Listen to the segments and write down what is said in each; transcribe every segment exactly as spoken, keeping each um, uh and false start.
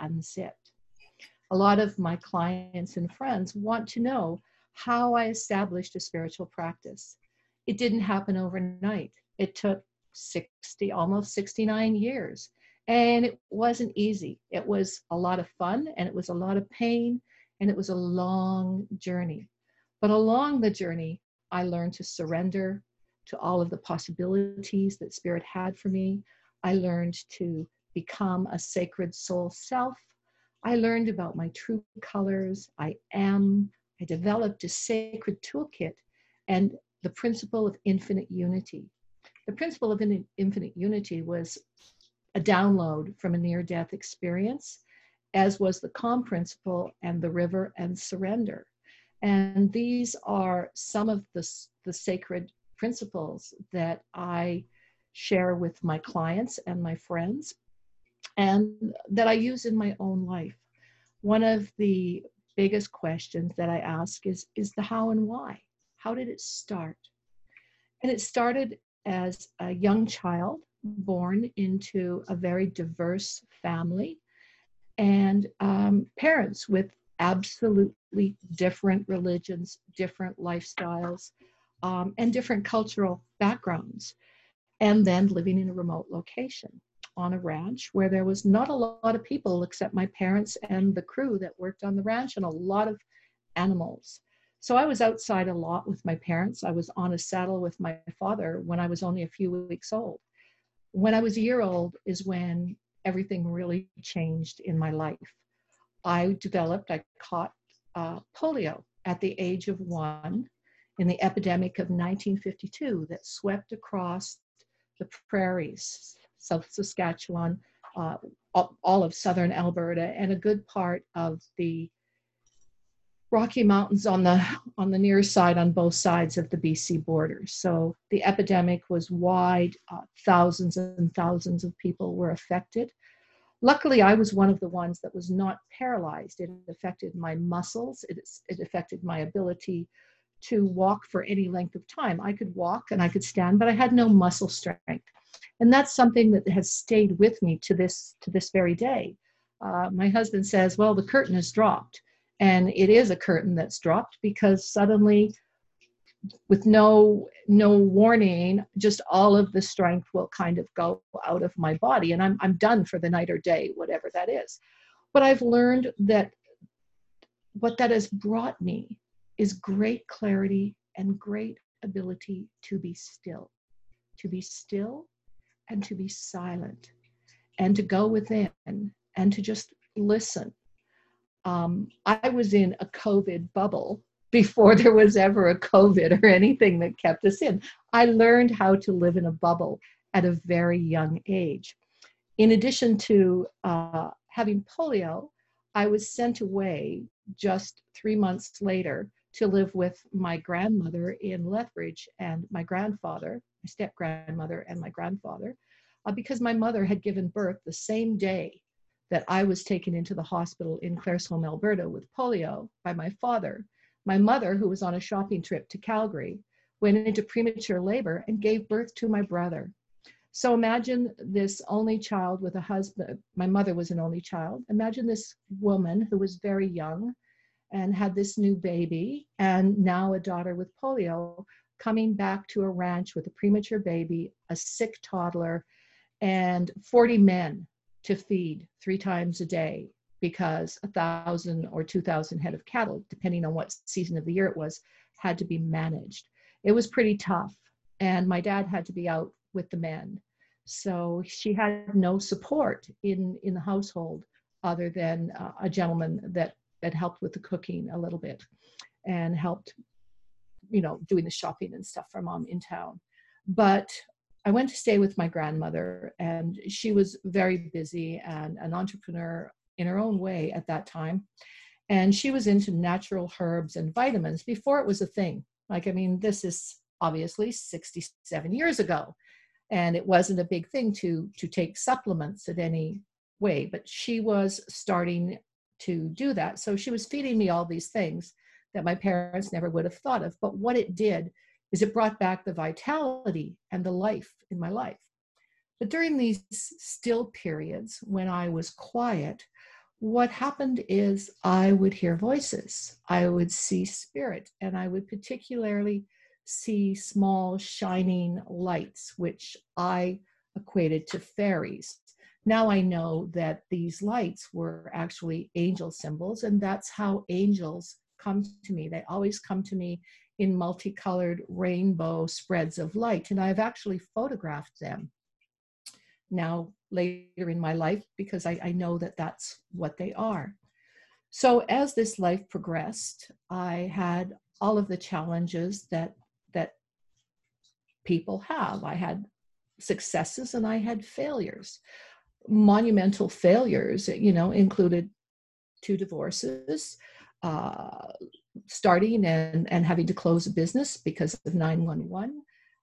unzipped. A lot of my clients and friends want to know how I established a spiritual practice. It didn't happen overnight. It took sixty, almost sixty-nine years. And it wasn't easy. It was a lot of fun, and it was a lot of pain, and it was a long journey. But along the journey, I learned to surrender to all of the possibilities that Spirit had for me. I learned to become a sacred soul self. I learned about my true colors. I am. I developed a sacred toolkit and the principle of infinite unity. The principle of infinite unity was a download from a near-death experience, as was the calm principle and the river and surrender. And these are some of the, the sacred principles that I share with my clients and my friends, and that I use in my own life. One of the biggest questions that I ask is, is the how and why. How did it start? And it started as a young child born into a very diverse family and um, parents with absolutely different religions, different lifestyles, um, and different cultural backgrounds. And then living in a remote location on a ranch where there was not a lot of people except my parents and the crew that worked on the ranch and a lot of animals. So I was outside a lot with my parents. I was on a saddle with my father when I was only a few weeks old. When I was a year old is when everything really changed in my life. I developed, I caught uh, polio at the age of one in the epidemic of nineteen fifty-two that swept across the prairies, South Saskatchewan, uh, all of southern Alberta, and a good part of the Rocky Mountains on the on the near side, on both sides of the B C border. So the epidemic was wide. Uh, thousands and thousands of people were affected. Luckily, I was one of the ones that was not paralyzed. It affected my muscles. It, it affected my ability to walk for any length of time. I could walk and I could stand, but I had no muscle strength. And that's something that has stayed with me to this, to this very day. Uh, my husband says, well, the curtain has dropped. And it is a curtain that's dropped, because suddenly, with no no warning, just all of the strength will kind of go out of my body, and I'm, I'm done for the night or day, whatever that is. But I've learned that what that has brought me is great clarity and great ability to be still, to be still and to be silent, and to go within and to just listen. Um, I was in a COVID bubble before there was ever a COVID or anything that kept us in. I learned how to live in a bubble at a very young age. In addition to uh, having polio, I was sent away just three months later to live with my grandmother in Lethbridge and my grandfather, my step-grandmother and my grandfather, uh, because my mother had given birth the same day that I was taken into the hospital in Claresholm, Alberta with polio by my father. My mother, who was on a shopping trip to Calgary, went into premature labor and gave birth to my brother. So imagine this only child with a husband. My mother was an only child. Imagine this woman who was very young and had this new baby, and now a daughter with polio, coming back to a ranch with a premature baby, a sick toddler, and forty men to feed three times a day, because a thousand or two thousand head of cattle, depending on what season of the year it was, had to be managed. It was pretty tough, and my dad had to be out with the men. So she had no support in in the household other than uh, a gentleman that that helped with the cooking a little bit, and helped, you know, doing the shopping and stuff for Mom in town. But I went to stay with my grandmother, and she was very busy and an entrepreneur in her own way at that time. And she was into natural herbs and vitamins before it was a thing. Like, I mean, this is obviously sixty-seven years ago, and it wasn't a big thing to, to take supplements in any way, but she was starting to do that. So she was feeding me all these things that my parents never would have thought of. But what it did is it brought back the vitality and the life in my life. But during these still periods, when I was quiet, what happened is I would hear voices, I would see spirit, and I would particularly see small shining lights, which I equated to fairies. Now I know that these lights were actually angel symbols, and that's how angels come to me. They always come to me in multicolored rainbow spreads of light, and I've actually photographed them now later in my life, because I, I know that that's what they are. So as this life progressed, I had all of the challenges that that people have. I had successes and I had failures. Monumental failures, you know, included two divorces, uh, starting and, and having to close a business because of nine one one.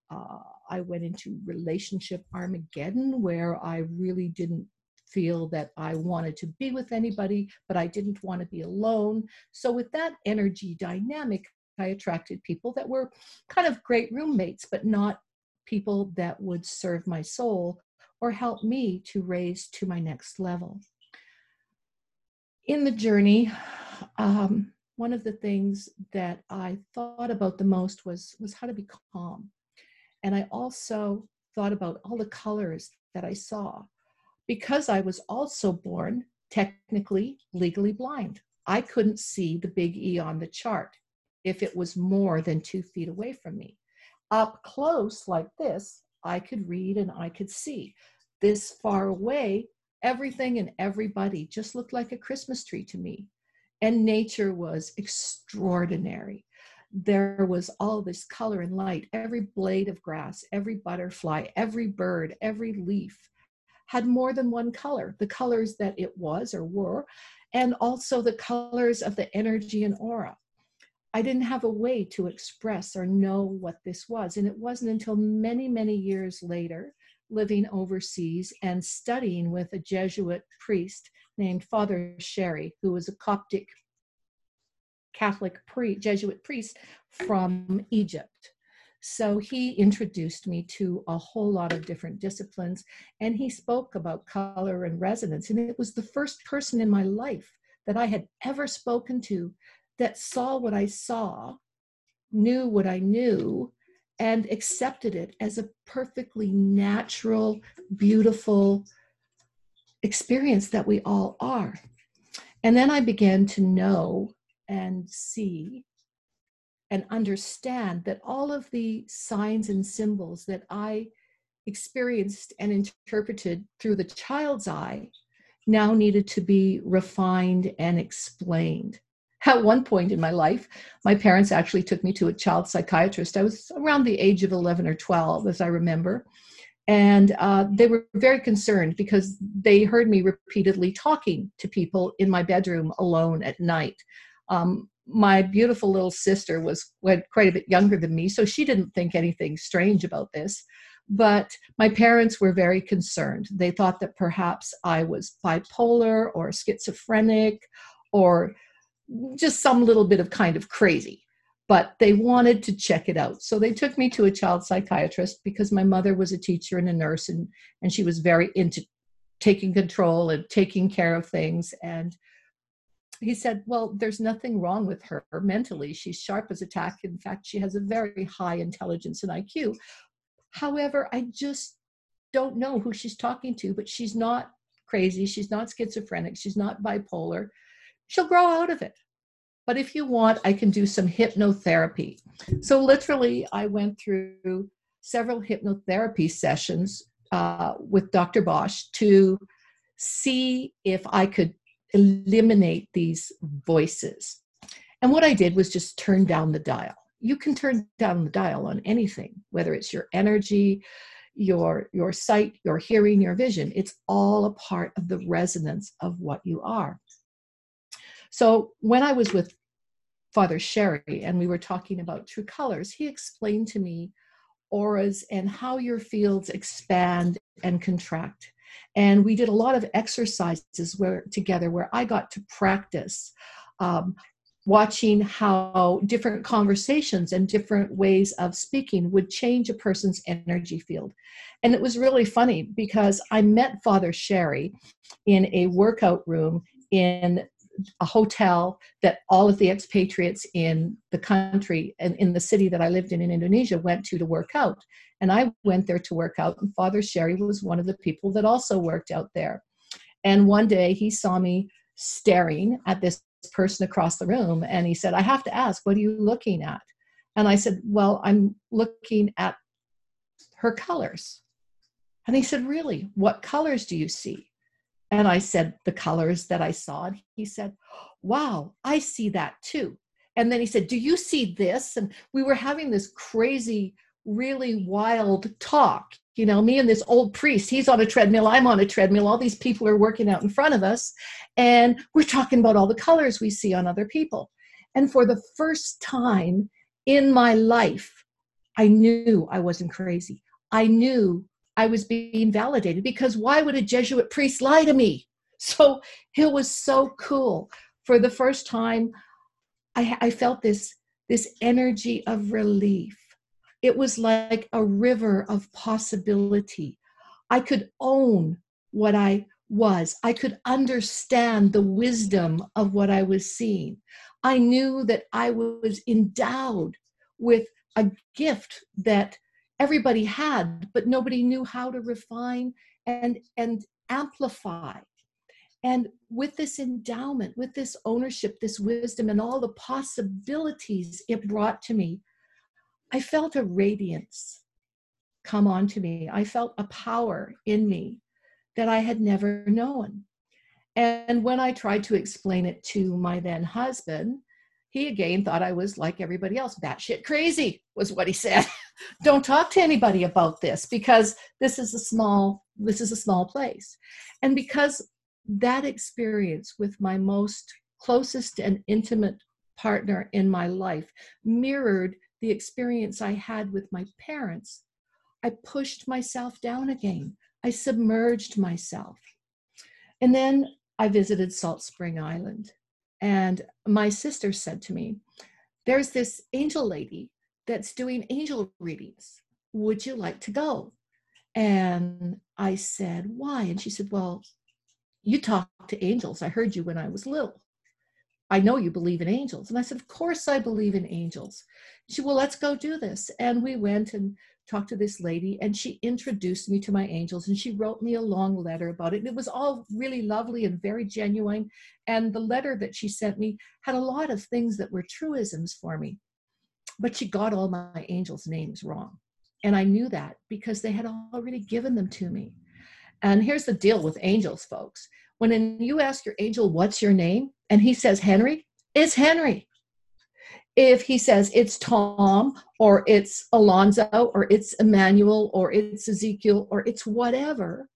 Uh, I went into relationship Armageddon, where I really didn't feel that I wanted to be with anybody, but I didn't want to be alone. So with that energy dynamic, I attracted people that were kind of great roommates, but not people that would serve my soul or help me to raise to my next level. In the journey, um, one of the things that I thought about the most was, was how to be calm. And I also thought about all the colors that I saw, because I was also born technically, legally blind. I couldn't see the big E on the chart if it was more than two feet away from me. Up close like this, I could read and I could see. This far away, everything and everybody just looked like a Christmas tree to me. And nature was extraordinary. There was all this color and light. Every blade of grass, every butterfly, every bird, every leaf had more than one color, the colors that it was or were, and also the colors of the energy and aura. I didn't have a way to express or know what this was, and it wasn't until many, many years later, living overseas and studying with a Jesuit priest named Father Sherry, who was a Coptic Catholic pre- Jesuit priest from Egypt. So he introduced me to a whole lot of different disciplines, and he spoke about color and resonance. And it was the first person in my life that I had ever spoken to that saw what I saw, knew what I knew, and accepted it as a perfectly natural, beautiful experience that we all are. And then I began to know and see and understand that all of the signs and symbols that I experienced and interpreted through the child's eye now needed to be refined and explained. At one point in my life, my parents actually took me to a child psychiatrist. I was around the age of eleven or twelve, as I remember. And uh, they were very concerned because they heard me repeatedly talking to people in my bedroom alone at night. Um, my beautiful little sister was quite a bit younger than me, so she didn't think anything strange about this. But my parents were very concerned. They thought that perhaps I was bipolar or schizophrenic or just some little bit of kind of crazy. But they wanted to check it out. So they took me to a child psychiatrist because my mother was a teacher and a nurse, and, and she was very into taking control and taking care of things. And he said, well, there's nothing wrong with her mentally. She's sharp as a tack. In fact, she has a very high intelligence and I Q. However, I just don't know who she's talking to, but she's not crazy. She's not schizophrenic. She's not bipolar. She'll grow out of it. But if you want, I can do some hypnotherapy. So literally, I went through several hypnotherapy sessions uh, with Doctor Bosch to see if I could eliminate these voices. And what I did was just turn down the dial. You can turn down the dial on anything, whether it's your energy, your, your sight, your hearing, your vision. It's all a part of the resonance of what you are. So when I was with Father Sherry and we were talking about true colors, he explained to me auras and how your fields expand and contract. And we did a lot of exercises where, together where I got to practice um, watching how different conversations and different ways of speaking would change a person's energy field. And it was really funny because I met Father Sherry in a workout room in a hotel that all of the expatriates in the country and in the city that I lived in in Indonesia went to to work out. And I went there to work out, and Father Sherry was one of the people that also worked out there. And one day he saw me staring at this person across the room, and he said, "I have to ask, what are you looking at?" And I said, "Well, I'm looking at her colors." And he said, "Really? What colors do you see?" And I said, "The colors that I saw." And he said, "Wow, I see that too." And then he said, "Do you see this?" And we were having this crazy, really wild talk. You know, me and this old priest, he's on a treadmill, I'm on a treadmill, all these people are working out in front of us, and we're talking about all the colors we see on other people. And for the first time in my life, I knew I wasn't crazy. I knew I was being validated, because why would a Jesuit priest lie to me? So it was so cool. For the first time, I, I felt this, this energy of relief. It was like a river of possibility. I could own what I was. I could understand the wisdom of what I was seeing. I knew that I was endowed with a gift that everybody had, but nobody knew how to refine and, and amplify. And with this endowment, with this ownership, this wisdom, and all the possibilities it brought to me, I felt a radiance come onto me. I felt a power in me that I had never known. And when I tried to explain it to my then husband, he again thought I was like everybody else, batshit crazy was what he said. Don't talk to anybody about this, because this is a small, this is a small place. And because that experience with my most closest and intimate partner in my life mirrored the experience I had with my parents, I pushed myself down again. I submerged myself. And then I visited Salt Spring Island. And my sister said to me, "There's this angel lady that's doing angel readings. Would you like to go?" And I said, "Why?" And she said, "Well, you talk to angels. I heard you when I was little. I know you believe in angels." And I said, "Of course I believe in angels." She said, "Well, let's go do this." And we went and talked to this lady, and she introduced me to my angels, and she wrote me a long letter about it. And it was all really lovely and very genuine. And the letter that she sent me had a lot of things that were truisms for me, but she got all my angels' names wrong. And I knew that because they had already given them to me. And here's the deal with angels, folks. When you ask your angel, "What's your name?" and he says Henry, it's Henry. If he says it's Tom, or it's Alonzo, or it's Emmanuel, or it's Ezekiel, or it's whatever,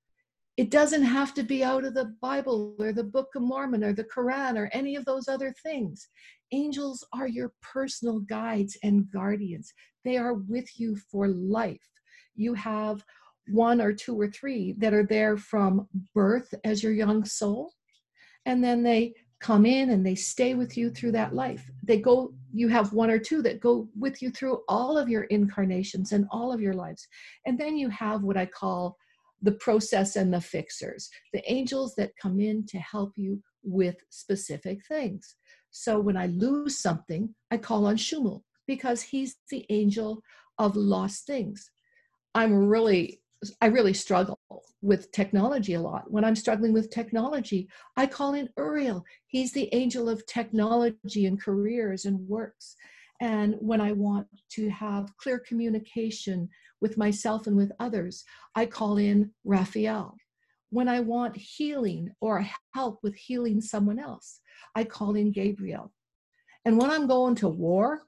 it doesn't have to be out of the Bible or the Book of Mormon or the Quran or any of those other things. Angels are your personal guides and guardians. They are with you for life. You have one or two or three that are there from birth as your young soul. And then they come in and they stay with you through that life. They go, you have one or two that go with you through all of your incarnations and all of your lives. And then you have what I call the process and the fixers, the angels that come in to help you with specific things. So when I lose something, I call on Shumul, because he's the angel of lost things. I'm really I really struggle with technology a lot. When I'm struggling with technology, I call in Uriel. He's the angel of technology and careers and works. And when I want to have clear communication with myself and with others, I call in Raphael. When I want healing or help with healing someone else, I call in Gabriel. And when I'm going to war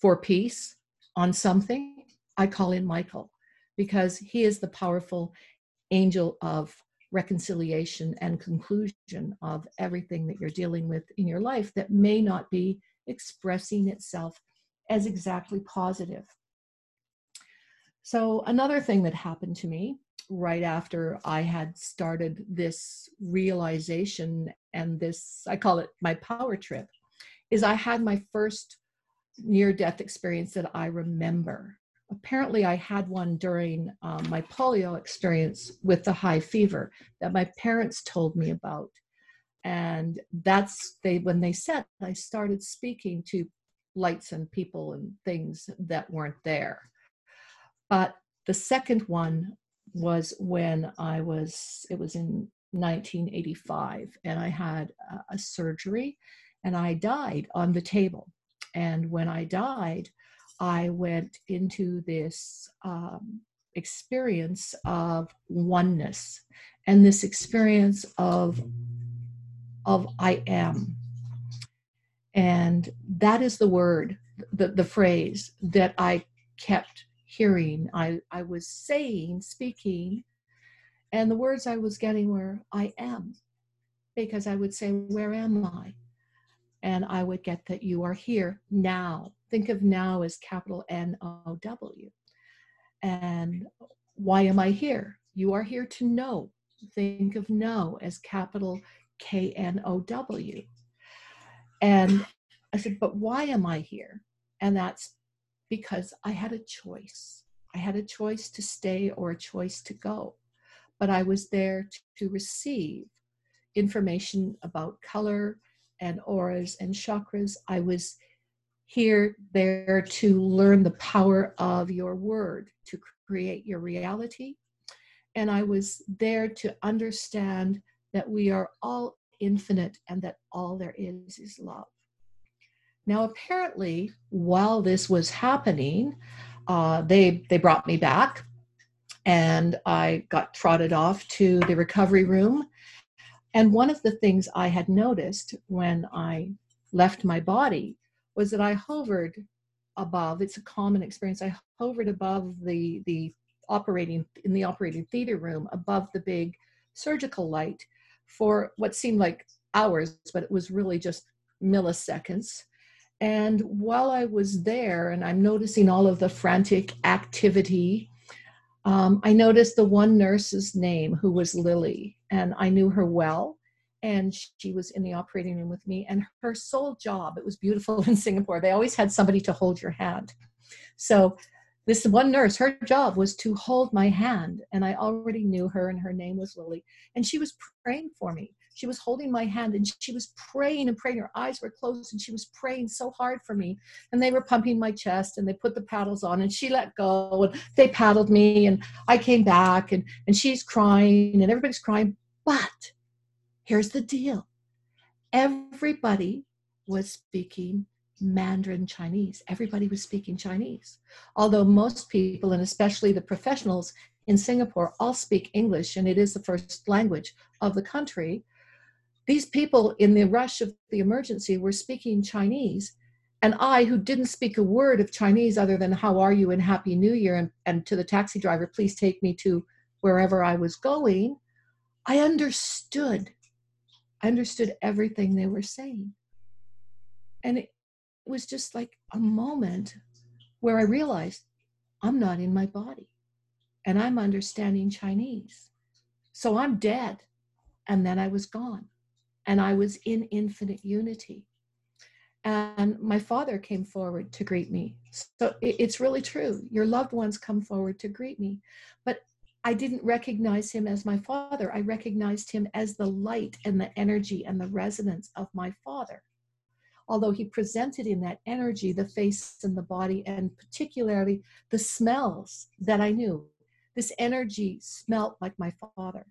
for peace on something, I call in Michael, because he is the powerful angel of reconciliation and conclusion of everything that you're dealing with in your life that may not be expressing itself as exactly positive. So another thing that happened to me right after I had started this realization and this, I call it my power trip, is I had my first near-death experience that I remember. Apparently, I had one during um, my polio experience with the high fever that my parents told me about. And that's they when they said, I started speaking to lights and people and things that weren't there. But the second one was when I was, it was in nineteen eighty-five, and I had a, a surgery, and I died on the table. And when I died, I went into this um, experience of oneness, and this experience of of I am. And that is the word, the, the phrase that I kept hearing. I, I was saying, speaking, and the words I was getting were, I am, because I would say, where am I? And I would get that you are here now. Think of now as capital N O W. And why am I here? You are here to know. Think of know as capital K N O W. And I said, but why am I here? And that's because I had a choice. I had a choice to stay or a choice to go. But I was there to receive information about color and auras and chakras. I was here, there to learn the power of your word, to create your reality. And I was there to understand that we are all infinite and that all there is is love. Now, apparently, while this was happening, uh, they, they brought me back, and I got trotted off to the recovery room. And one of the things I had noticed when I left my body was that I hovered above, it's a common experience, I hovered above the, the operating, in the operating theater room, above the big surgical light, for what seemed like hours, but it was really just milliseconds. And while I was there, and I'm noticing all of the frantic activity, um, I noticed the one nurse's name, who was Lily, and I knew her well, and she was in the operating room with me, and her sole job, it was beautiful in Singapore, they always had somebody to hold your hand. So this one nurse, her job was to hold my hand, and I already knew her, and her name was Lily, and she was praying for me. She was holding my hand, and she was praying and praying. Her eyes were closed, and she was praying so hard for me, and they were pumping my chest, and they put the paddles on, and she let go, and they paddled me, and I came back, and, and she's crying, and everybody's crying, but here's the deal. Everybody was speaking Mandarin Chinese. Everybody was speaking Chinese. Although most people, and especially the professionals in Singapore, all speak English, and it is the first language of the country, these people in the rush of the emergency were speaking Chinese. And I, who didn't speak a word of Chinese other than how are you and Happy New Year, and, and to the taxi driver, please take me to wherever I was going, I understood. I understood everything they were saying. And it, It was just like a moment where I realized I'm not in my body, and I'm understanding Chinese. So I'm dead. And then I was gone, and I was in infinite unity. And my father came forward to greet me. So it's really true. Your loved ones come forward to greet me. But I didn't recognize him as my father. I recognized him as the light and the energy and the resonance of my father. Although he presented in that energy the face and the body, and particularly the smells that I knew. This energy smelt like my father.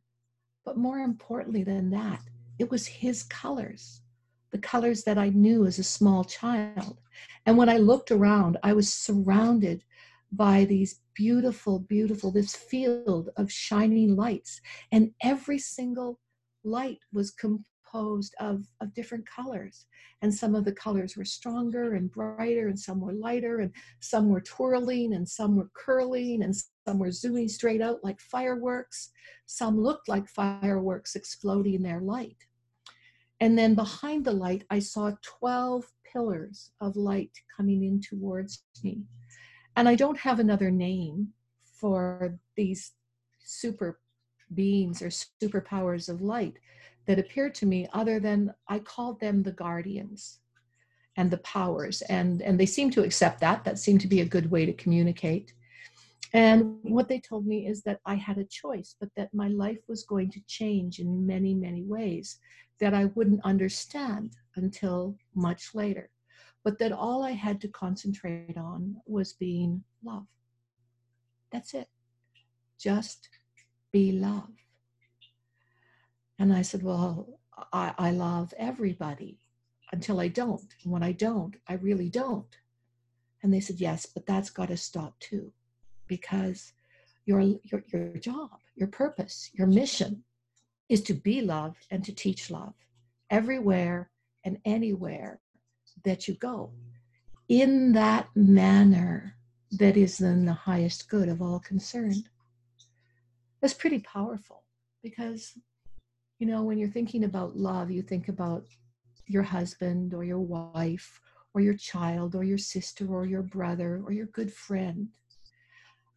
But more importantly than that, it was his colors, the colors that I knew as a small child. And when I looked around, I was surrounded by these beautiful, beautiful, this field of shining lights. And every single light was complete. Composed of, of different colors, and some of the colors were stronger and brighter, and some were lighter, and some were twirling, and some were curling, and some were zooming straight out like fireworks. Some looked like fireworks exploding their light. And then behind the light, I saw twelve pillars of light coming in towards me. And I don't have another name for these super beings or superpowers of light that appeared to me, other than I called them the guardians. and the powers. And, and they seemed to accept that. That seemed to be a good way to communicate. And what they told me is that I had a choice, but that my life was going to change in many, many ways that I wouldn't understand until much later. But that all I had to concentrate on was being love. That's it. Just be love. And I said, well, I, I love everybody until I don't. And when I don't, I really don't. And they said, yes, but that's got to stop too, because your, your, your job, your purpose, your mission is to be love and to teach love everywhere and anywhere that you go, in that manner that is in the highest good of all concerned. That's pretty powerful, because, you know, when you're thinking about love, you think about your husband or your wife or your child or your sister or your brother or your good friend.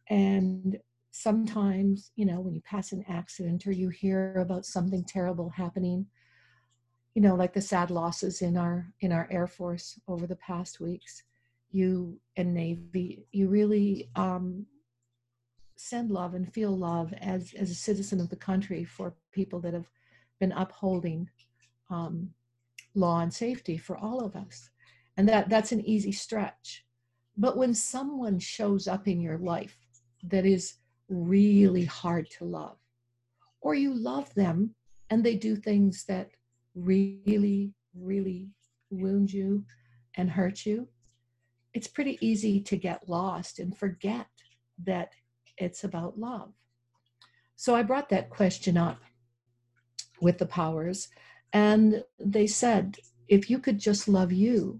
And sometimes, you know, when you pass an accident or you hear about something terrible happening, you know, like the sad losses in our in our Air Force over the past weeks, you and Navy, you really um, send love and feel love as, as a citizen of the country for people that have been upholding um, law and safety for all of us. And that, that's an easy stretch. But when someone shows up in your life that is really hard to love, or you love them and they do things that really, really wound you and hurt you, it's pretty easy to get lost and forget that it's about love. So I brought that question up with the powers, and they said, if you could just love you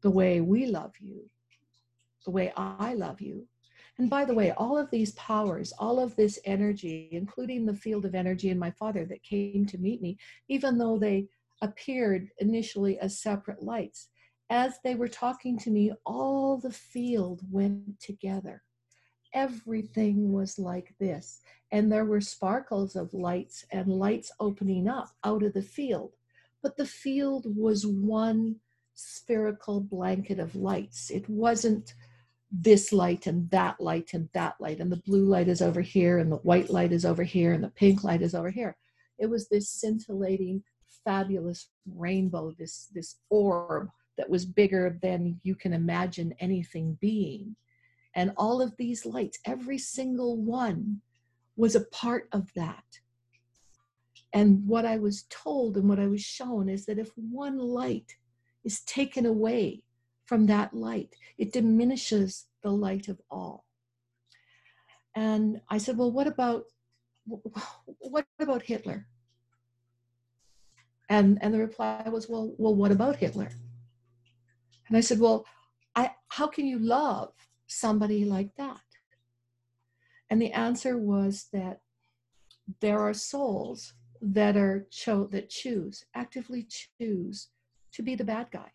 the way we love you, the way I love you. And by the way, all of these powers, all of this energy, including the field of energy and my father that came to meet me, even though they appeared initially as separate lights, as they were talking to me, all the field went together. Everything was like this. And there were sparkles of lights and lights opening up out of the field. But the field was one spherical blanket of lights. It wasn't this light and that light and that light, and the blue light is over here and the white light is over here and the pink light is over here. It was this scintillating, fabulous rainbow, this this orb that was bigger than you can imagine anything being. And all of these lights, every single one was a part of that. And what I was told and what I was shown is that if one light is taken away from that light, it diminishes the light of all. And I said, well, what about, what about Hitler? And, and the reply was, well, well, what about Hitler? And I said, well, I, how can you love somebody like that? And the answer was that there are souls that are cho- that choose, actively choose to be the bad guy,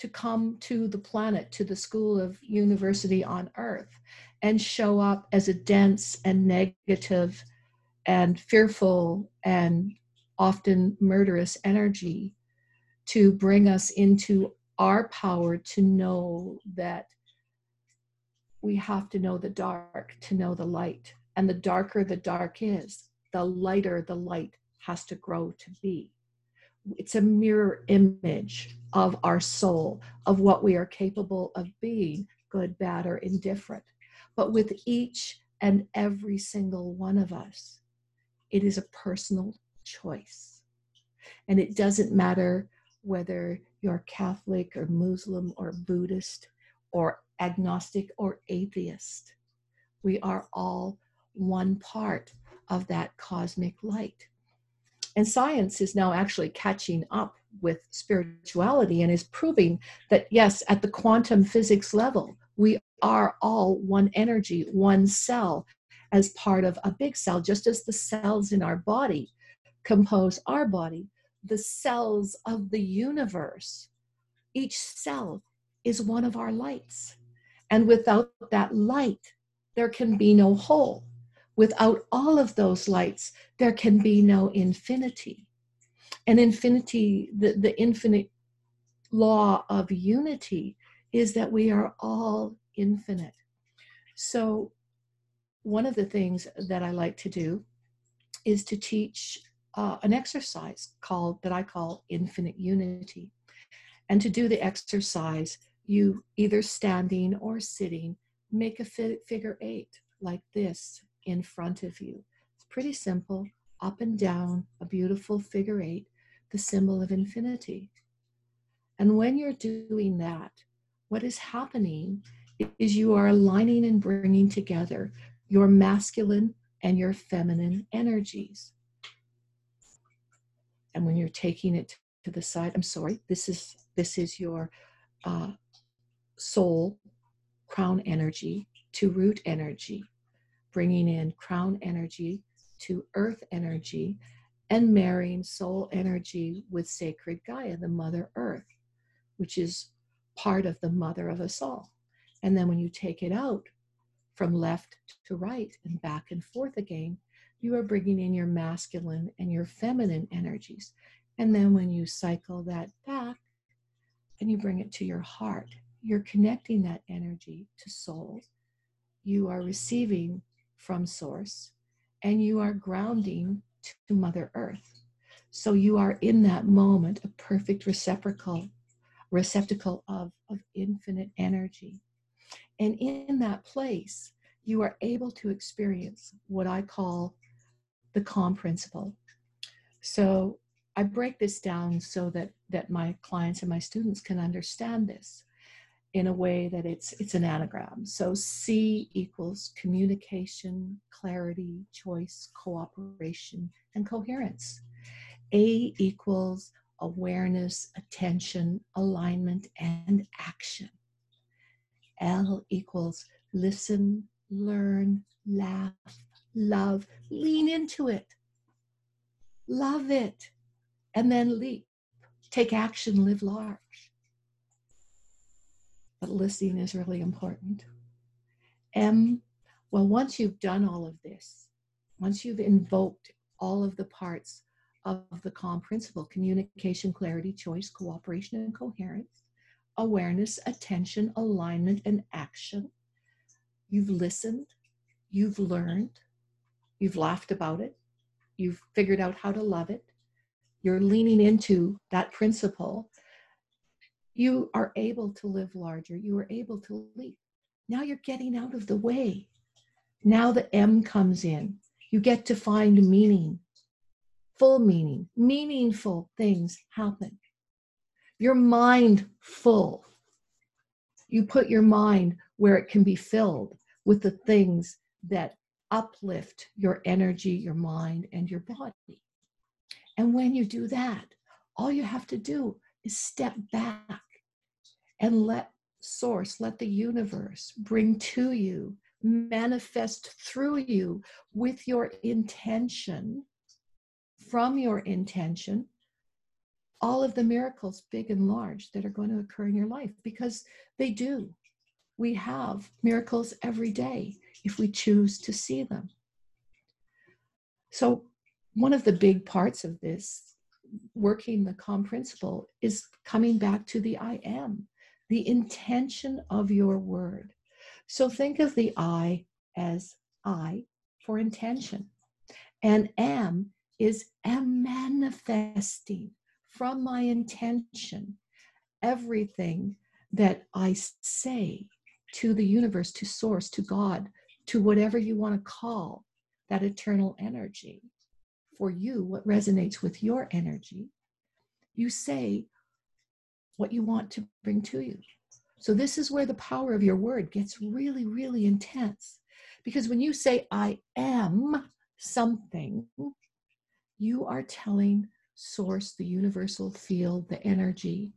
to come to the planet, to the school of university on Earth, and show up as a dense and negative and fearful and often murderous energy to bring us into our power, to know that we have to know the dark, to know the light. And the darker the dark is, the lighter the light has to grow to be. It's a mirror image of our soul, of what we are capable of being, good, bad, or indifferent. But with each and every single one of us, it is a personal choice. And it doesn't matter whether you're Catholic or Muslim or Buddhist or agnostic or atheist. We are all one part of that cosmic light. And science is now actually catching up with spirituality and is proving that, yes, at the quantum physics level, we are all one energy, one cell, as part of a big cell. Just as the cells in our body compose our body, the cells of the universe, each cell is one of our lights. And without that light, there can be no whole. Without all of those lights, there can be no infinity. And infinity, the, the infinite law of unity is that we are all infinite. So one of the things that I like to do is to teach uh, an exercise called that I call Infinite Unity. And to do the exercise, you either standing or sitting, make a fi- figure eight like this in front of you. It's pretty simple, up and down, a beautiful figure eight, the symbol of infinity. And when you're doing that, what is happening is you are aligning and bringing together your masculine and your feminine energies. And when you're taking it to the side, I'm sorry, this is, this is your uh, soul, crown energy to root energy, bringing in crown energy to earth energy, and marrying soul energy with sacred Gaia, the Mother Earth, which is part of the mother of us all. And then when you take it out from left to right and back and forth again, you are bringing in your masculine and your feminine energies. And then when you cycle that back and you bring it to your heart, you're connecting that energy to soul. You are receiving from source and you are grounding to Mother Earth. So you are in that moment a perfect reciprocal receptacle of, of infinite energy. And in that place, you are able to experience what I call the calm principle. So I break this down so that, that my clients and my students can understand this in a way that it's, it's an anagram. So C equals communication, clarity, choice, cooperation, and coherence. A equals awareness, attention, alignment, and action. L equals listen, learn, laugh, love, lean into it, love it, and then leap, take action, live large. But listening is really important. M, well, once you've done all of this, once you've invoked all of the parts of the calm principle, communication, clarity, choice, cooperation, and coherence, awareness, attention, alignment, and action. You've listened, you've learned, you've laughed about it, you've figured out how to love it, you're leaning into that principle. You are able to live larger, you are able to leap. Now you're getting out of the way. Now the M comes in. You get to find meaning, full meaning, meaningful things happen. Your mind full. You put your mind where it can be filled with the things that uplift your energy, your mind, and your body. And when you do that, all you have to do is step back and let source, let the universe bring to you, manifest through you with your intention, from your intention, all of the miracles, big and large, that are going to occur in your life, because they do. We have miracles every day if we choose to see them. So one of the big parts of this, working the calm principle, is coming back to the I am, the intention of your word. So think of the I as I for intention. And am is am manifesting. From my intention, everything that I say to the universe, to source, to God, to whatever you want to call that eternal energy, for you, what resonates with your energy, you say what you want to bring to you. So this is where the power of your word gets really, really intense. Because when you say, I am something, you are telling source, the universal field, the energy,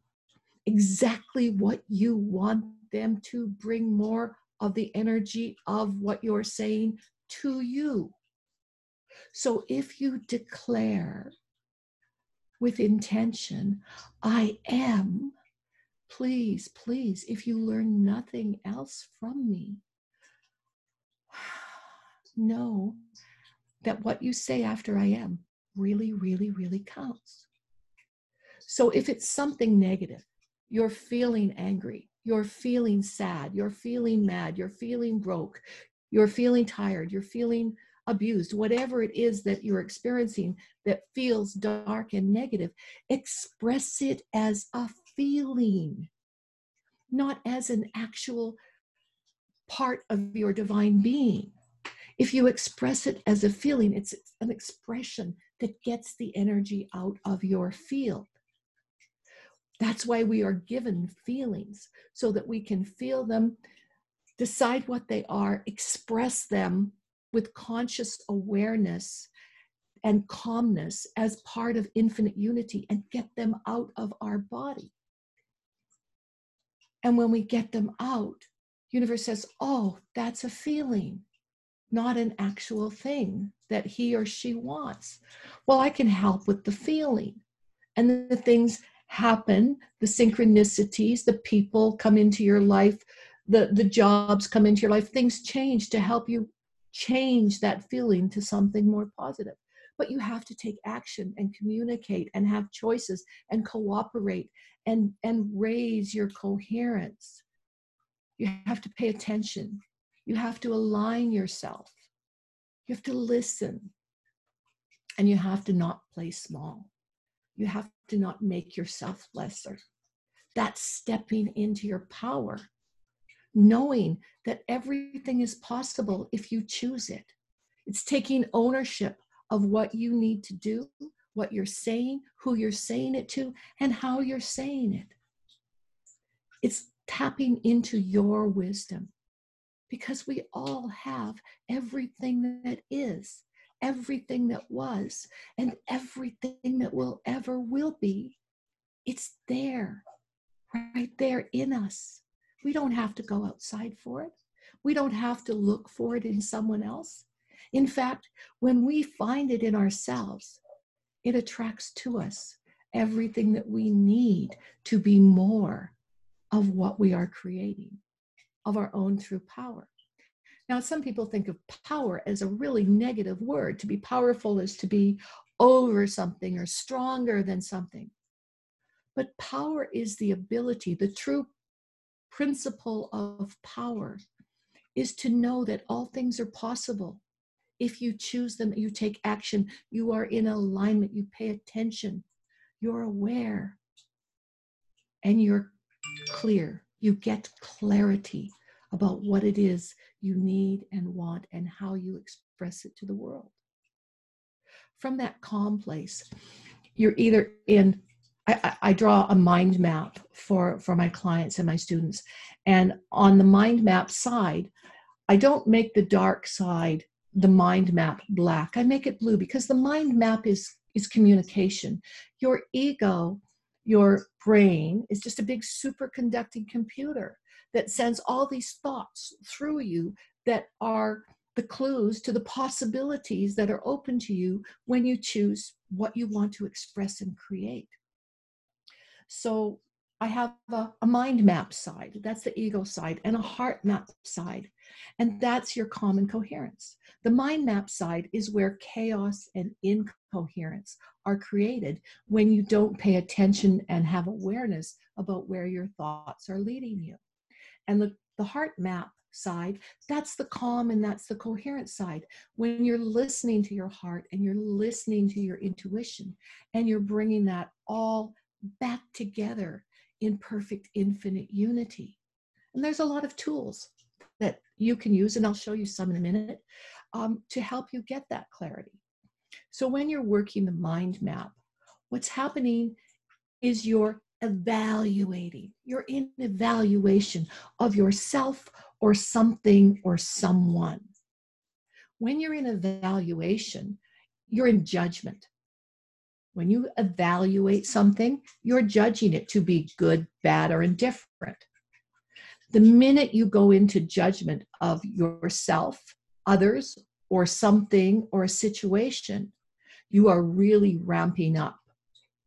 exactly what you want them to bring, more of the energy of what you're saying to you. So if you declare with intention, I am, please, please, if you learn nothing else from me, know that what you say after I am really, really, really counts. So if it's something negative, you're feeling angry, you're feeling sad, you're feeling mad, you're feeling broke, you're feeling tired, you're feeling abused, whatever it is that you're experiencing that feels dark and negative, express it as a feeling, not as an actual part of your divine being. If you express it as a feeling, it's an expression that gets the energy out of your field. That's why we are given feelings, so that we can feel them, decide what they are, express them with conscious awareness and calmness as part of infinite unity, and get them out of our body. And when we get them out, universe says, oh, that's a feeling, not an actual thing that he or she wants. Well, I can help with the feeling. And then the things happen, the synchronicities, the people come into your life, the, the jobs come into your life, things change to help you change that feeling to something more positive. But you have to take action and communicate and have choices and cooperate and, and raise your coherence. You have to pay attention. You have to align yourself. You have to listen. And you have to not play small. You have to not make yourself lesser. That's stepping into your power, knowing that everything is possible if you choose it. It's taking ownership of what you need to do, what you're saying, who you're saying it to, and how you're saying it. It's tapping into your wisdom, because we all have everything that is, everything that was, and everything that will ever will be. It's there, right there in us. We don't have to go outside for it. We don't have to look for it in someone else. In fact, when we find it in ourselves, it attracts to us everything that we need to be more of what we are creating, of our own true power. Now, some people think of power as a really negative word. To be powerful is to be over something or stronger than something. But power is the ability, the true principle of power is to know that all things are possible. If you choose them, you take action, you are in alignment, you pay attention, you're aware, and you're clear. You get clarity about what it is you need and want and how you express it to the world. From that calm place, you're either in I, I draw a mind map for, for my clients and my students. And on the mind map side, I don't make the dark side, the mind map, black. I make it blue, because the mind map is, is communication. Your ego, your brain, is just a big superconducting computer that sends all these thoughts through you that are the clues to the possibilities that are open to you when you choose what you want to express and create. So I have a, a mind map side, that's the ego side, and a heart map side, and that's your calm and coherence. The mind map side is where chaos and incoherence are created when you don't pay attention and have awareness about where your thoughts are leading you. And the, the heart map side, that's the calm and that's the coherent side, when you're listening to your heart and you're listening to your intuition, and you're bringing that all back together in perfect infinite unity. And there's a lot of tools that you can use, and I'll show you some in a minute, um, to help you get that clarity. So when you're working the mind map, what's happening is you're evaluating. You're in evaluation of yourself or something or someone. When you're in evaluation, you're in judgment. When you evaluate something, you're judging it to be good, bad, or indifferent. The minute you go into judgment of yourself, others, or something, or a situation, you are really ramping up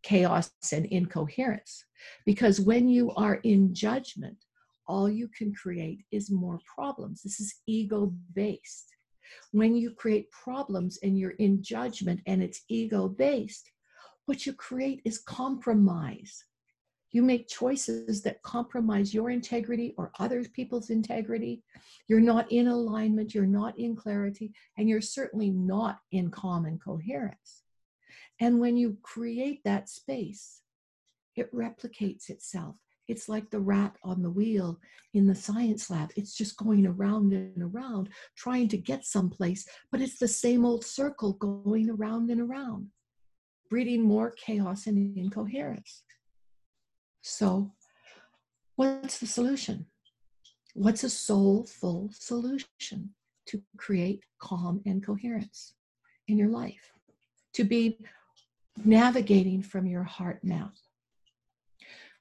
chaos and incoherence. Because when you are in judgment, all you can create is more problems. This is ego-based. When you create problems and you're in judgment and it's ego-based, what you create is compromise. You make choices that compromise your integrity or other people's integrity. You're not in alignment, you're not in clarity, and you're certainly not in common coherence. And when you create that space, it replicates itself. It's like the rat on the wheel in the science lab. It's just going around and around, trying to get someplace, but it's the same old circle going around and around, breeding more chaos and incoherence. So, what's the solution? What's a soulful solution to create calm and coherence in your life? To be navigating from your heart now?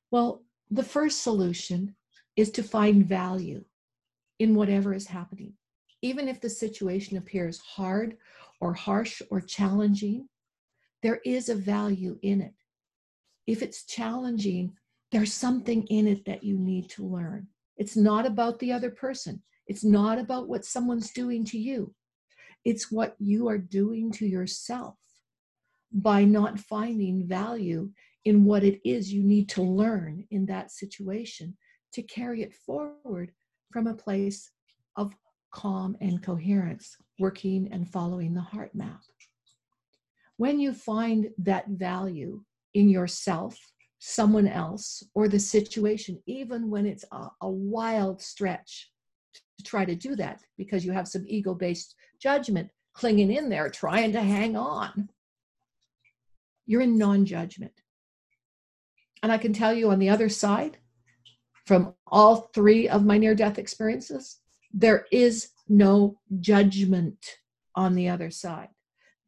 Well, the first solution is to find value in whatever is happening. Even if the situation appears hard or harsh or challenging, there is a value in it. If it's challenging, there's something in it that you need to learn. It's not about the other person. It's not about what someone's doing to you. It's what you are doing to yourself by not finding value in what it is you need to learn in that situation to carry it forward from a place of calm and coherence, working and following the heart map. When you find that value in yourself, someone else, or the situation, even when it's a, a wild stretch to try to do that because you have some ego-based judgment clinging in there, trying to hang on. You're in non-judgment. And I can tell you on the other side, from all three of my near-death experiences, there is no judgment on the other side.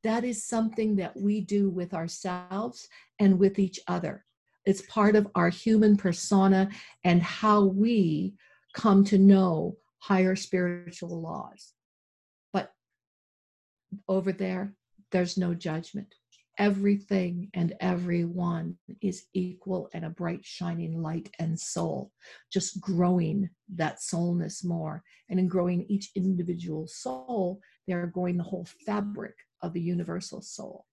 That is something that we do with ourselves and with each other. It's part of our human persona and how we come to know higher spiritual laws. But over there, there's no judgment. Everything and everyone is equal and a bright shining light and soul, just growing that soulness more. And in growing each individual soul, they're growing the whole fabric of the universal soul.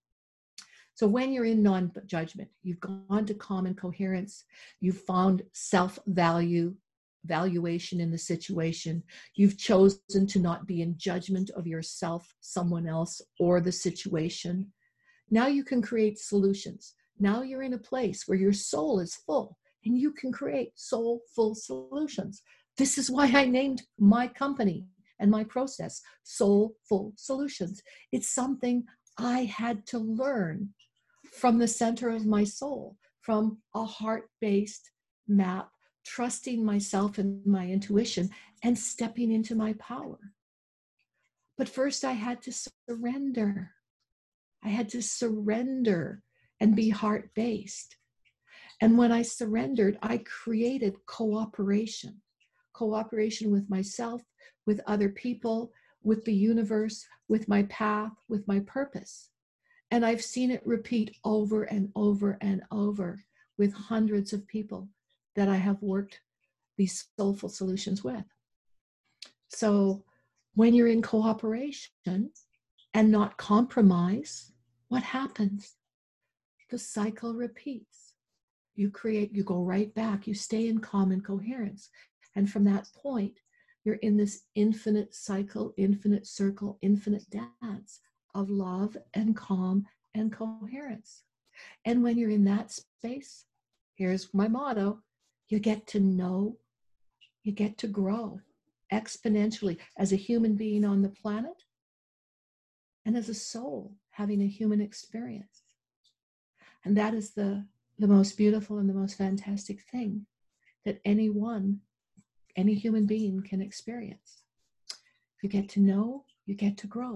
So when you're in non-judgment, you've gone to common coherence, you've found self-value, valuation in the situation, you've chosen to not be in judgment of yourself, someone else, or the situation. Now you can create solutions. Now you're in a place where your soul is full, and you can create soulful solutions. This is why I named my company and my process Soulful Solutions. It's something I had to learn from the center of my soul, from a heart-based map, trusting myself and my intuition, and stepping into my power. But first I had to surrender. I had to surrender and be heart-based. And when I surrendered, I created cooperation. Cooperation with myself, with other people, with the universe, with my path, with my purpose. And I've seen it repeat over and over and over with hundreds of people that I have worked these soulful solutions with. So when you're in cooperation and not compromise, what happens? The cycle repeats. You create, you go right back, you stay in common coherence. And from that point, you're in this infinite cycle, infinite circle, infinite dance of love and calm and coherence. And when you're in that space, here's my motto, you get to know, you get to grow exponentially as a human being on the planet and as a soul having a human experience. And that is the, the most beautiful and the most fantastic thing that anyone Any human being can experience. You get to know, you get to grow,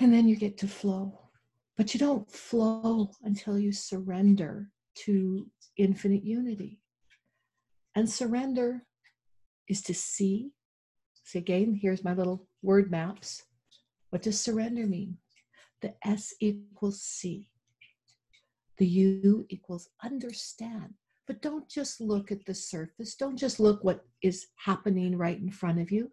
and then you get to flow. But you don't flow until you surrender to infinite unity. And surrender is to see. So again, here's my little word maps. What does surrender mean? The S equals see. The U equals understand. But don't just look at the surface. Don't just look what is happening right in front of you.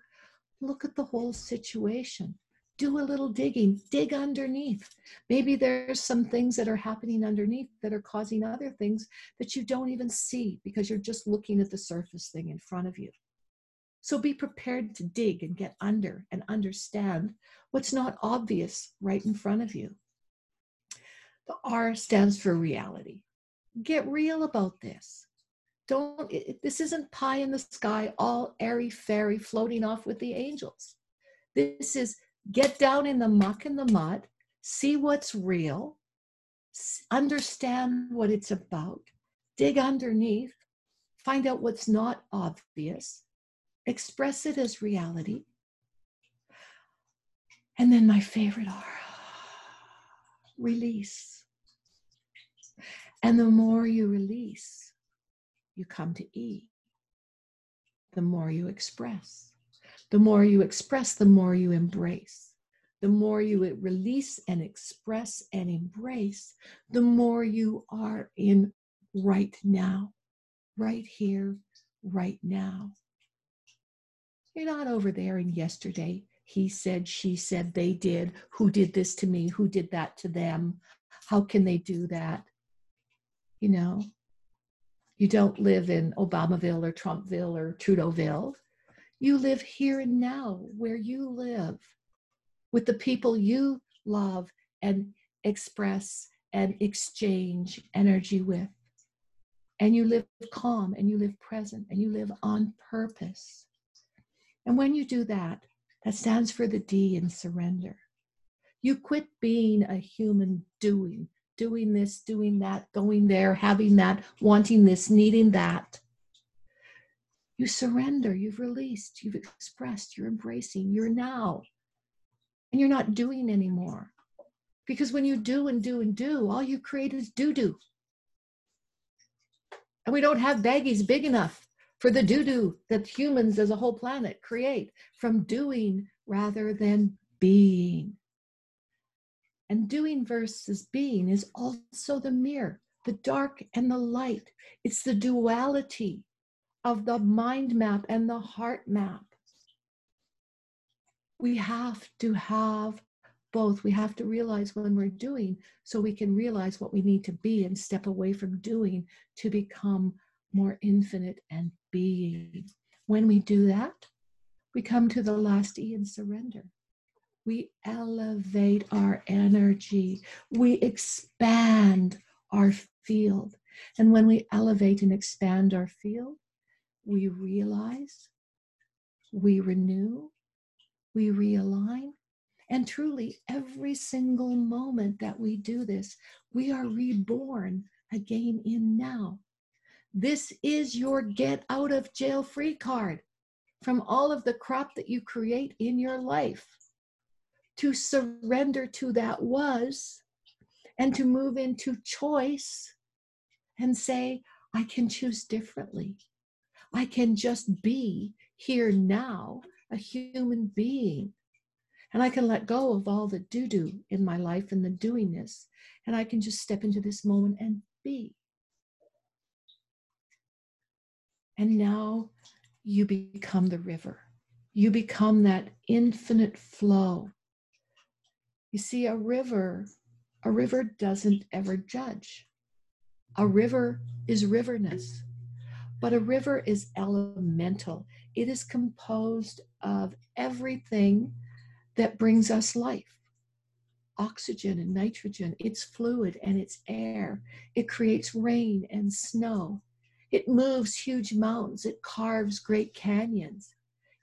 Look at the whole situation. do a little digging, dig underneath. Maybe there's some things that are happening underneath that are causing other things that you don't even see because you're just looking at the surface thing in front of you. So be prepared to dig and get under and understand what's not obvious right in front of you. The R stands for reality. Get real about this. Don't, it, this isn't pie in the sky, all airy-fairy, floating off with the angels. This is get down in the muck and the mud, see what's real, understand what it's about, dig underneath, find out what's not obvious, express it as reality. And then my favorite R, release. And the more you release, you come to E. The more you express. The more you express, the more you embrace. The more you release and express and embrace, the more you are in right now, right here, right now. You're not over there in yesterday. He said, she said, they did. Who did this to me? Who did that to them? How can they do that? You know, you don't live in Obamaville or Trumpville or Trudeauville. You live here and now, where you live, with the people you love and express and exchange energy with. And you live calm, and you live present, and you live on purpose. And when you do that, that stands for the D in surrender. You quit being a human doing, doing this, doing that, going there, having that, wanting this, needing that. You surrender, you've released, you've expressed, you're embracing, you're now. And you're not doing anymore. Because when you do and do and do, all you create is doo-doo. And we don't have baggies big enough for the doo-doo that humans as a whole planet create from doing rather than being. And doing versus being is also the mirror, the dark and the light. It's the duality of the mind map and the heart map. We have to have both. We have to realize when we're doing so we can realize what we need to be and step away from doing to become more infinite and being. When we do that, we come to the last E in surrender. We elevate our energy. We expand our field. And when we elevate and expand our field, we realize, we renew, we realign. And truly, every single moment that we do this, we are reborn again in now. This is your get out of jail free card from all of the crap that you create in your life, to surrender to that was and to move into choice and say, I can choose differently. I can just be here now, a human being. And I can let go of all the doo-doo in my life and the doingness. And I can just step into this moment and be. And now you become the river. You become that infinite flow. You see, a river, a river doesn't ever judge. A river is riverness, but a river is elemental. It is composed of everything that brings us life. Oxygen and nitrogen, it's fluid and it's air. It creates rain and snow. It moves huge mountains. It carves great canyons.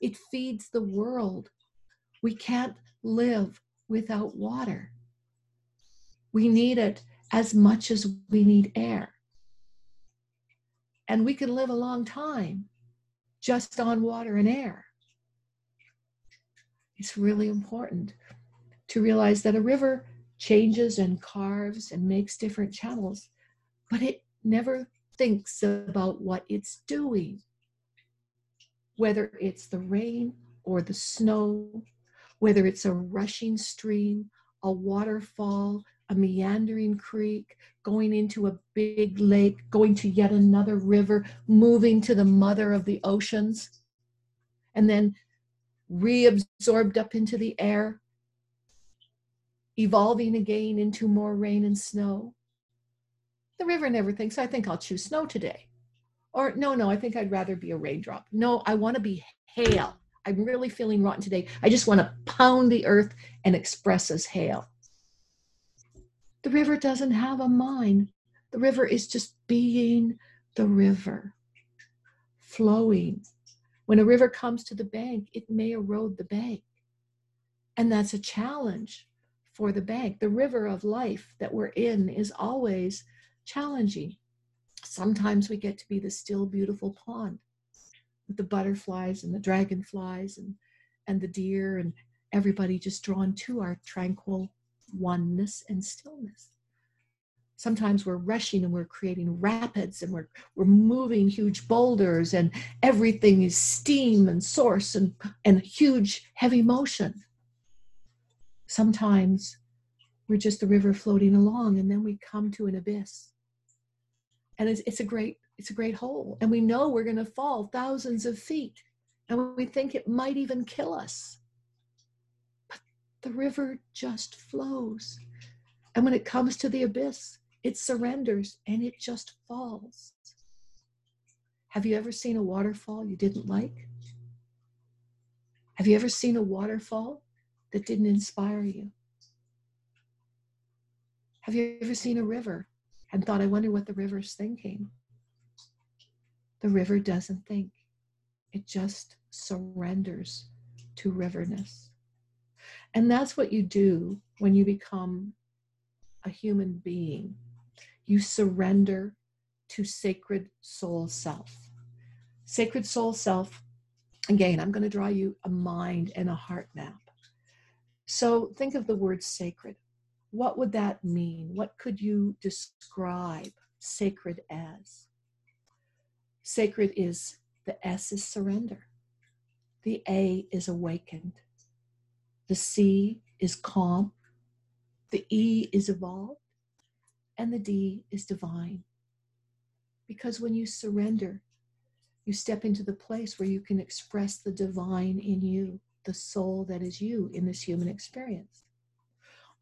It feeds the world. We can't live without water. We need it as much as we need air. And we can live a long time just on water and air. It's really important to realize that a river changes and carves and makes different channels, but it never thinks about what it's doing, whether it's the rain or the snow, whether it's a rushing stream, a waterfall, a meandering creek, going into a big lake, going to yet another river, moving to the mother of the oceans, and then reabsorbed up into the air, evolving again into more rain and snow. The river never thinks, I think I'll choose snow today. Or no, no, I think I'd rather be a raindrop. No, I want to be hail. I'm really feeling rotten today. I just want to pound the earth and express as hail. The river doesn't have a mind. The river is just being the river, flowing. When a river comes to the bank, it may erode the bank. And that's a challenge for the bank. The river of life that we're in is always challenging. Sometimes we get to be the still, beautiful pond with the butterflies and the dragonflies and, and the deer and everybody just drawn to our tranquil oneness and stillness. Sometimes we're rushing and we're creating rapids and we're, we're moving huge boulders and everything is steam and source and, and huge heavy motion. Sometimes we're just the river floating along and then we come to an abyss. And it's, it's a great, it's a great hole. And we know we're going to fall thousands of feet. And we think it might even kill us. But the river just flows. And when it comes to the abyss, it surrenders and it just falls. Have you ever seen a waterfall you didn't like? Have you ever seen a waterfall that didn't inspire you? Have you ever seen a river and thought, I wonder what the river's thinking? The river doesn't think. It just surrenders to riverness. And that's what you do when you become a human being. You surrender to sacred soul self. Sacred soul self, again, I'm going to draw you a mind and a heart map. So think of the word sacred. What would that mean? What could you describe sacred as? Sacred is, the S is surrender. The A is awakened. The C is calm. The E is evolved. And the D is divine. Because when you surrender, you step into the place where you can express the divine in you, the soul that is you in this human experience.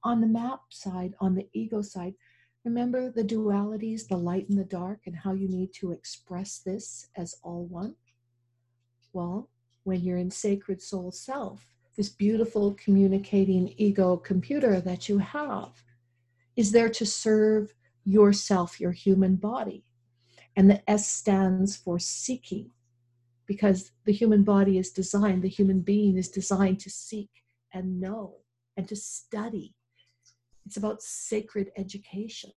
On the map side, on the ego side, remember the dualities, the light and the dark, and how you need to express this as all one? Well, when you're in sacred soul self, this beautiful communicating ego computer that you have is there to serve yourself, your human body. And the S stands for seeking, because the human body is designed, the human being is designed to seek and know and to study. It's about sacred education.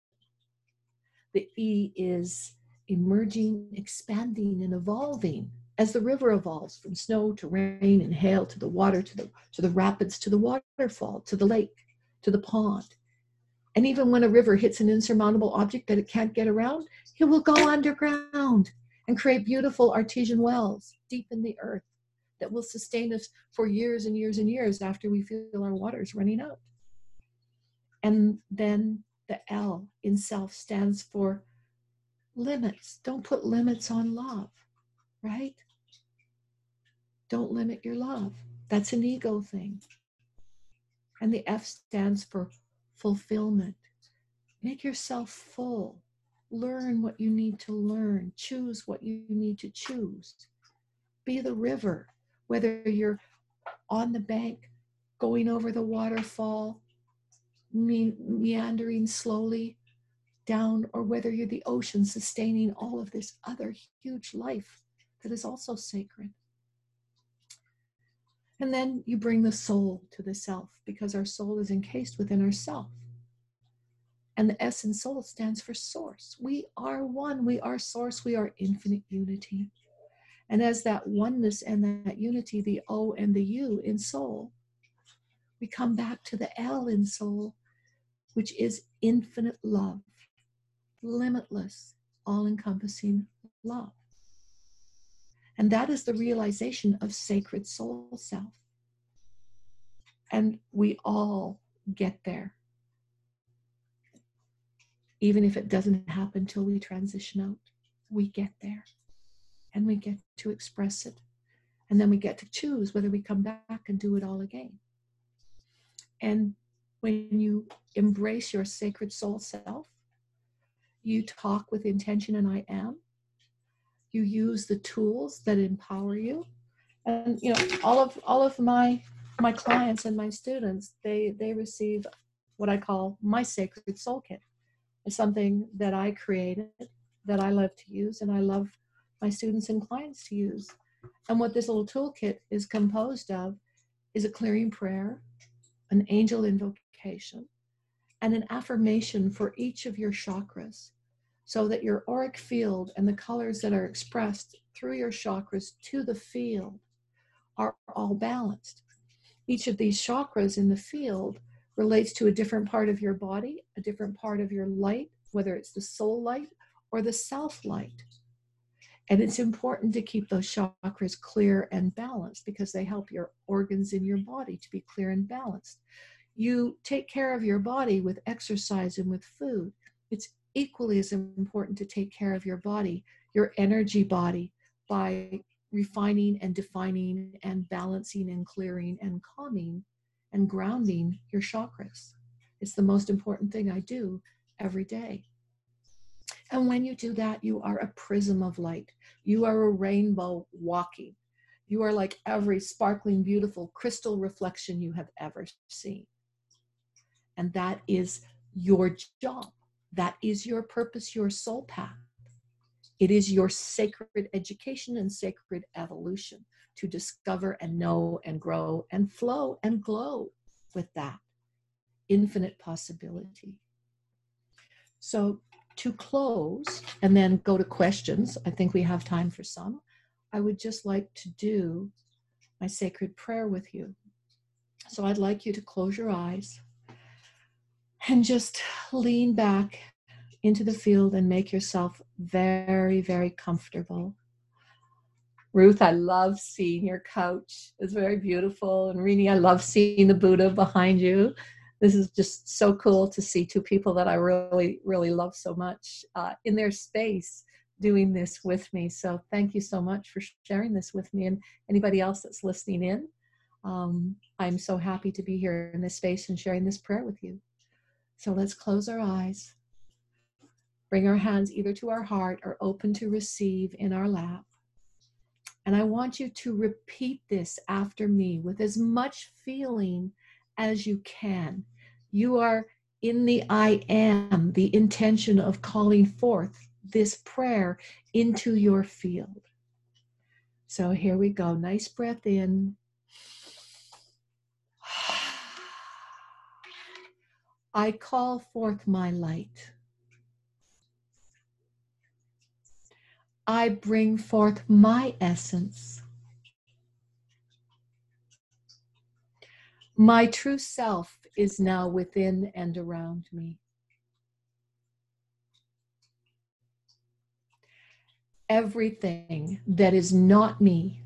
The E is emerging, expanding, and evolving as the river evolves from snow to rain and hail to the water, to the, to the rapids, to the waterfall, to the lake, to the pond. And even when a river hits an insurmountable object that it can't get around, it will go underground and create beautiful artesian wells deep in the earth that will sustain us for years and years and years after we feel our water's running out. And then the L in self stands for limits. Don't put limits on love, right? Don't limit your love. That's an ego thing. And the F stands for fulfillment. Make yourself full. Learn what you need to learn. Choose what you need to choose. Be the river, whether you're on the bank, going over the waterfall, me- meandering slowly down, or whether you're the ocean sustaining all of this other huge life that is also sacred. And then you bring the soul to the self, because our soul is encased within ourself. And the S in soul stands for source. We are one, we are source, we are infinite unity. And as that oneness and that unity, the O and the U in soul, we come back to the L in soul, which is infinite love, limitless, all-encompassing love. And that is the realization of sacred soul self. And we all get there, even if it doesn't happen till we transition out. We get there. And we get to express it. And then we get to choose whether we come back and do it all again. And when you embrace your sacred soul self, you talk with intention and I am, you use the tools that empower you. And you know, all of all of my my clients and my students, they they receive what I call my sacred soul kit. It's something that I created, that I love to use, and I love my students and clients to use. And what this little toolkit is composed of is a clearing prayer, an angel invocation, and an affirmation for each of your chakras, so that your auric field and the colors that are expressed through your chakras to the field are all balanced. Each of these chakras in the field relates to a different part of your body, a different part of your light, whether it's the soul light or the self light. And it's important to keep those chakras clear and balanced because they help your organs in your body to be clear and balanced. You take care of your body with exercise and with food. It's equally as important to take care of your body, your energy body, by refining and defining and balancing and clearing and calming and grounding your chakras. It's the most important thing I do every day. And when you do that, you are a prism of light. You are a rainbow walking. You are like every sparkling, beautiful crystal reflection you have ever seen. And that is your job. That is your purpose, your soul path. It is your sacred education and sacred evolution to discover and know and grow and flow and glow with that infinite possibility. So, to close and then go to questions, I think we have time for some, I would just like to do my sacred prayer with you. So I'd like you to close your eyes and just lean back into the field and make yourself very, very comfortable. Ruth, I love seeing your couch. It's very beautiful. And Rini, I love seeing the Buddha behind you. This is just so cool to see two people that I really, really love so much uh, in their space doing this with me. So thank you so much for sharing this with me and anybody else that's listening in. Um, I'm so happy to be here in this space and sharing this prayer with you. So let's close our eyes. Bring our hands either to our heart or open to receive in our lap. And I want you to repeat this after me with as much feeling as you can. You are in the I am, the intention of calling forth this prayer into your field. So here we go. Nice breath in. I call forth my light. I bring forth my essence. My true self is now within and around me. Everything that is not me,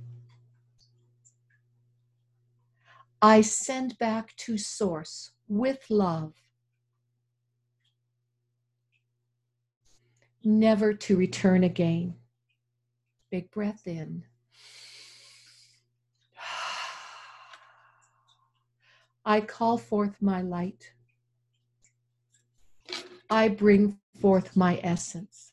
I send back to Source with love, never to return again. Big breath in. I call forth my light. I bring forth my essence.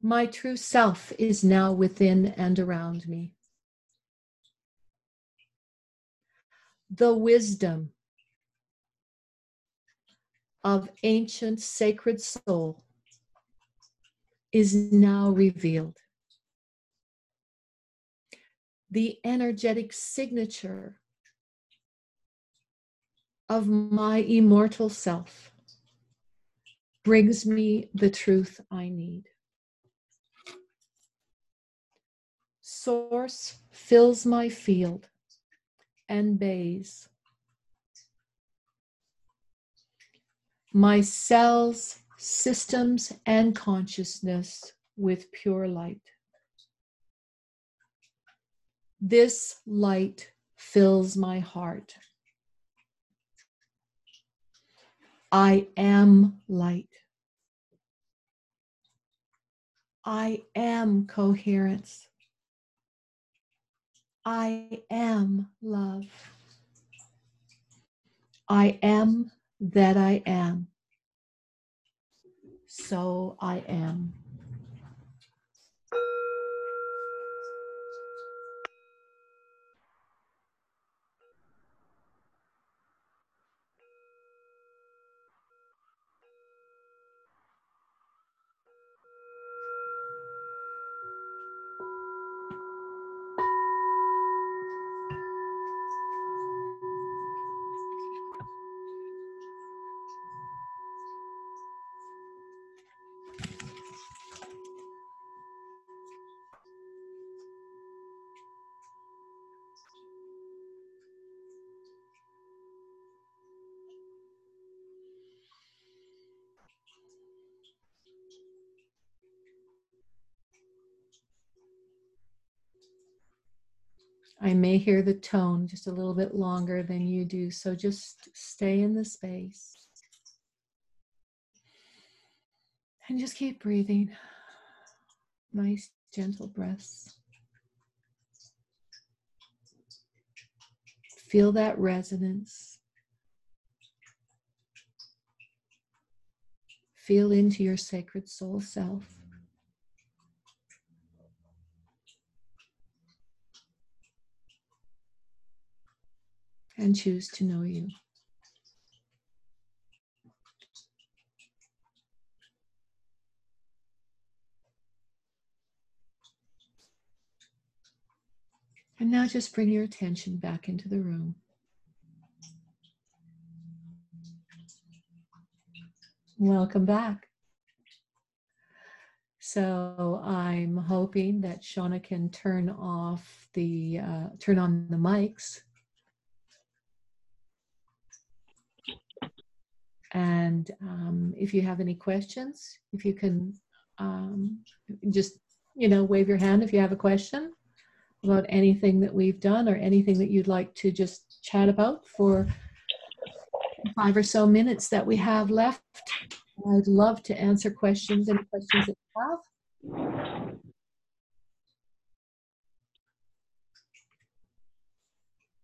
My true self is now within and around me. The wisdom of ancient sacred soul is now revealed. The energetic signature of my immortal self brings me the truth I need. Source fills my field and bathes. My cells, systems, and consciousness with pure light. This light fills my heart. I am light. I am coherence. I am love. I am that I am. So I am. I may hear the tone just a little bit longer than you do, so just stay in the space. And just keep breathing. Nice, gentle breaths. Feel that resonance. Feel into your sacred soul self. And choose to know you. And now just bring your attention back into the room. Welcome back. So I'm hoping that Shauna can turn off the uh, turn on the mics. And um, if you have any questions, if you can um, just, you know, wave your hand if you have a question about anything that we've done or anything that you'd like to just chat about for five or so minutes that we have left. I'd love to answer questions, any questions that you have.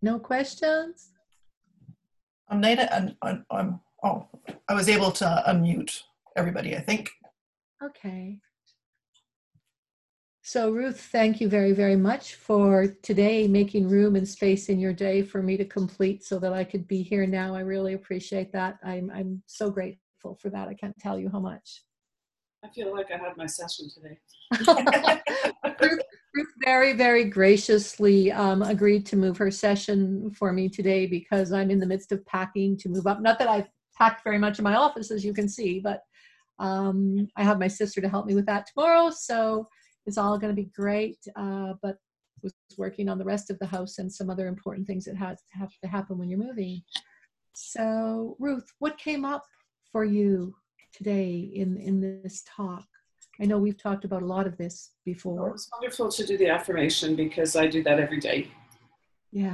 No questions? I'm Nita, and I'm, I'm Oh, I was able to unmute everybody, I think. Okay. So Ruth, thank you very, very much for today, making room and space in your day for me to complete so that I could be here now. I really appreciate that. I'm, I'm so grateful for that. I can't tell you how much. I feel like I had my session today. Ruth, Ruth very, very graciously um, agreed to move her session for me today because I'm in the midst of packing to move up. Not that I've packed very much in my office, as you can see, but um, I have my sister to help me with that tomorrow, so it's all going to be great, uh, but was working on the rest of the house and some other important things that have to happen when you're moving. So, Ruth, what came up for you today in, in this talk? I know we've talked about a lot of this before. Well, it's wonderful to do the affirmation because I do that every day.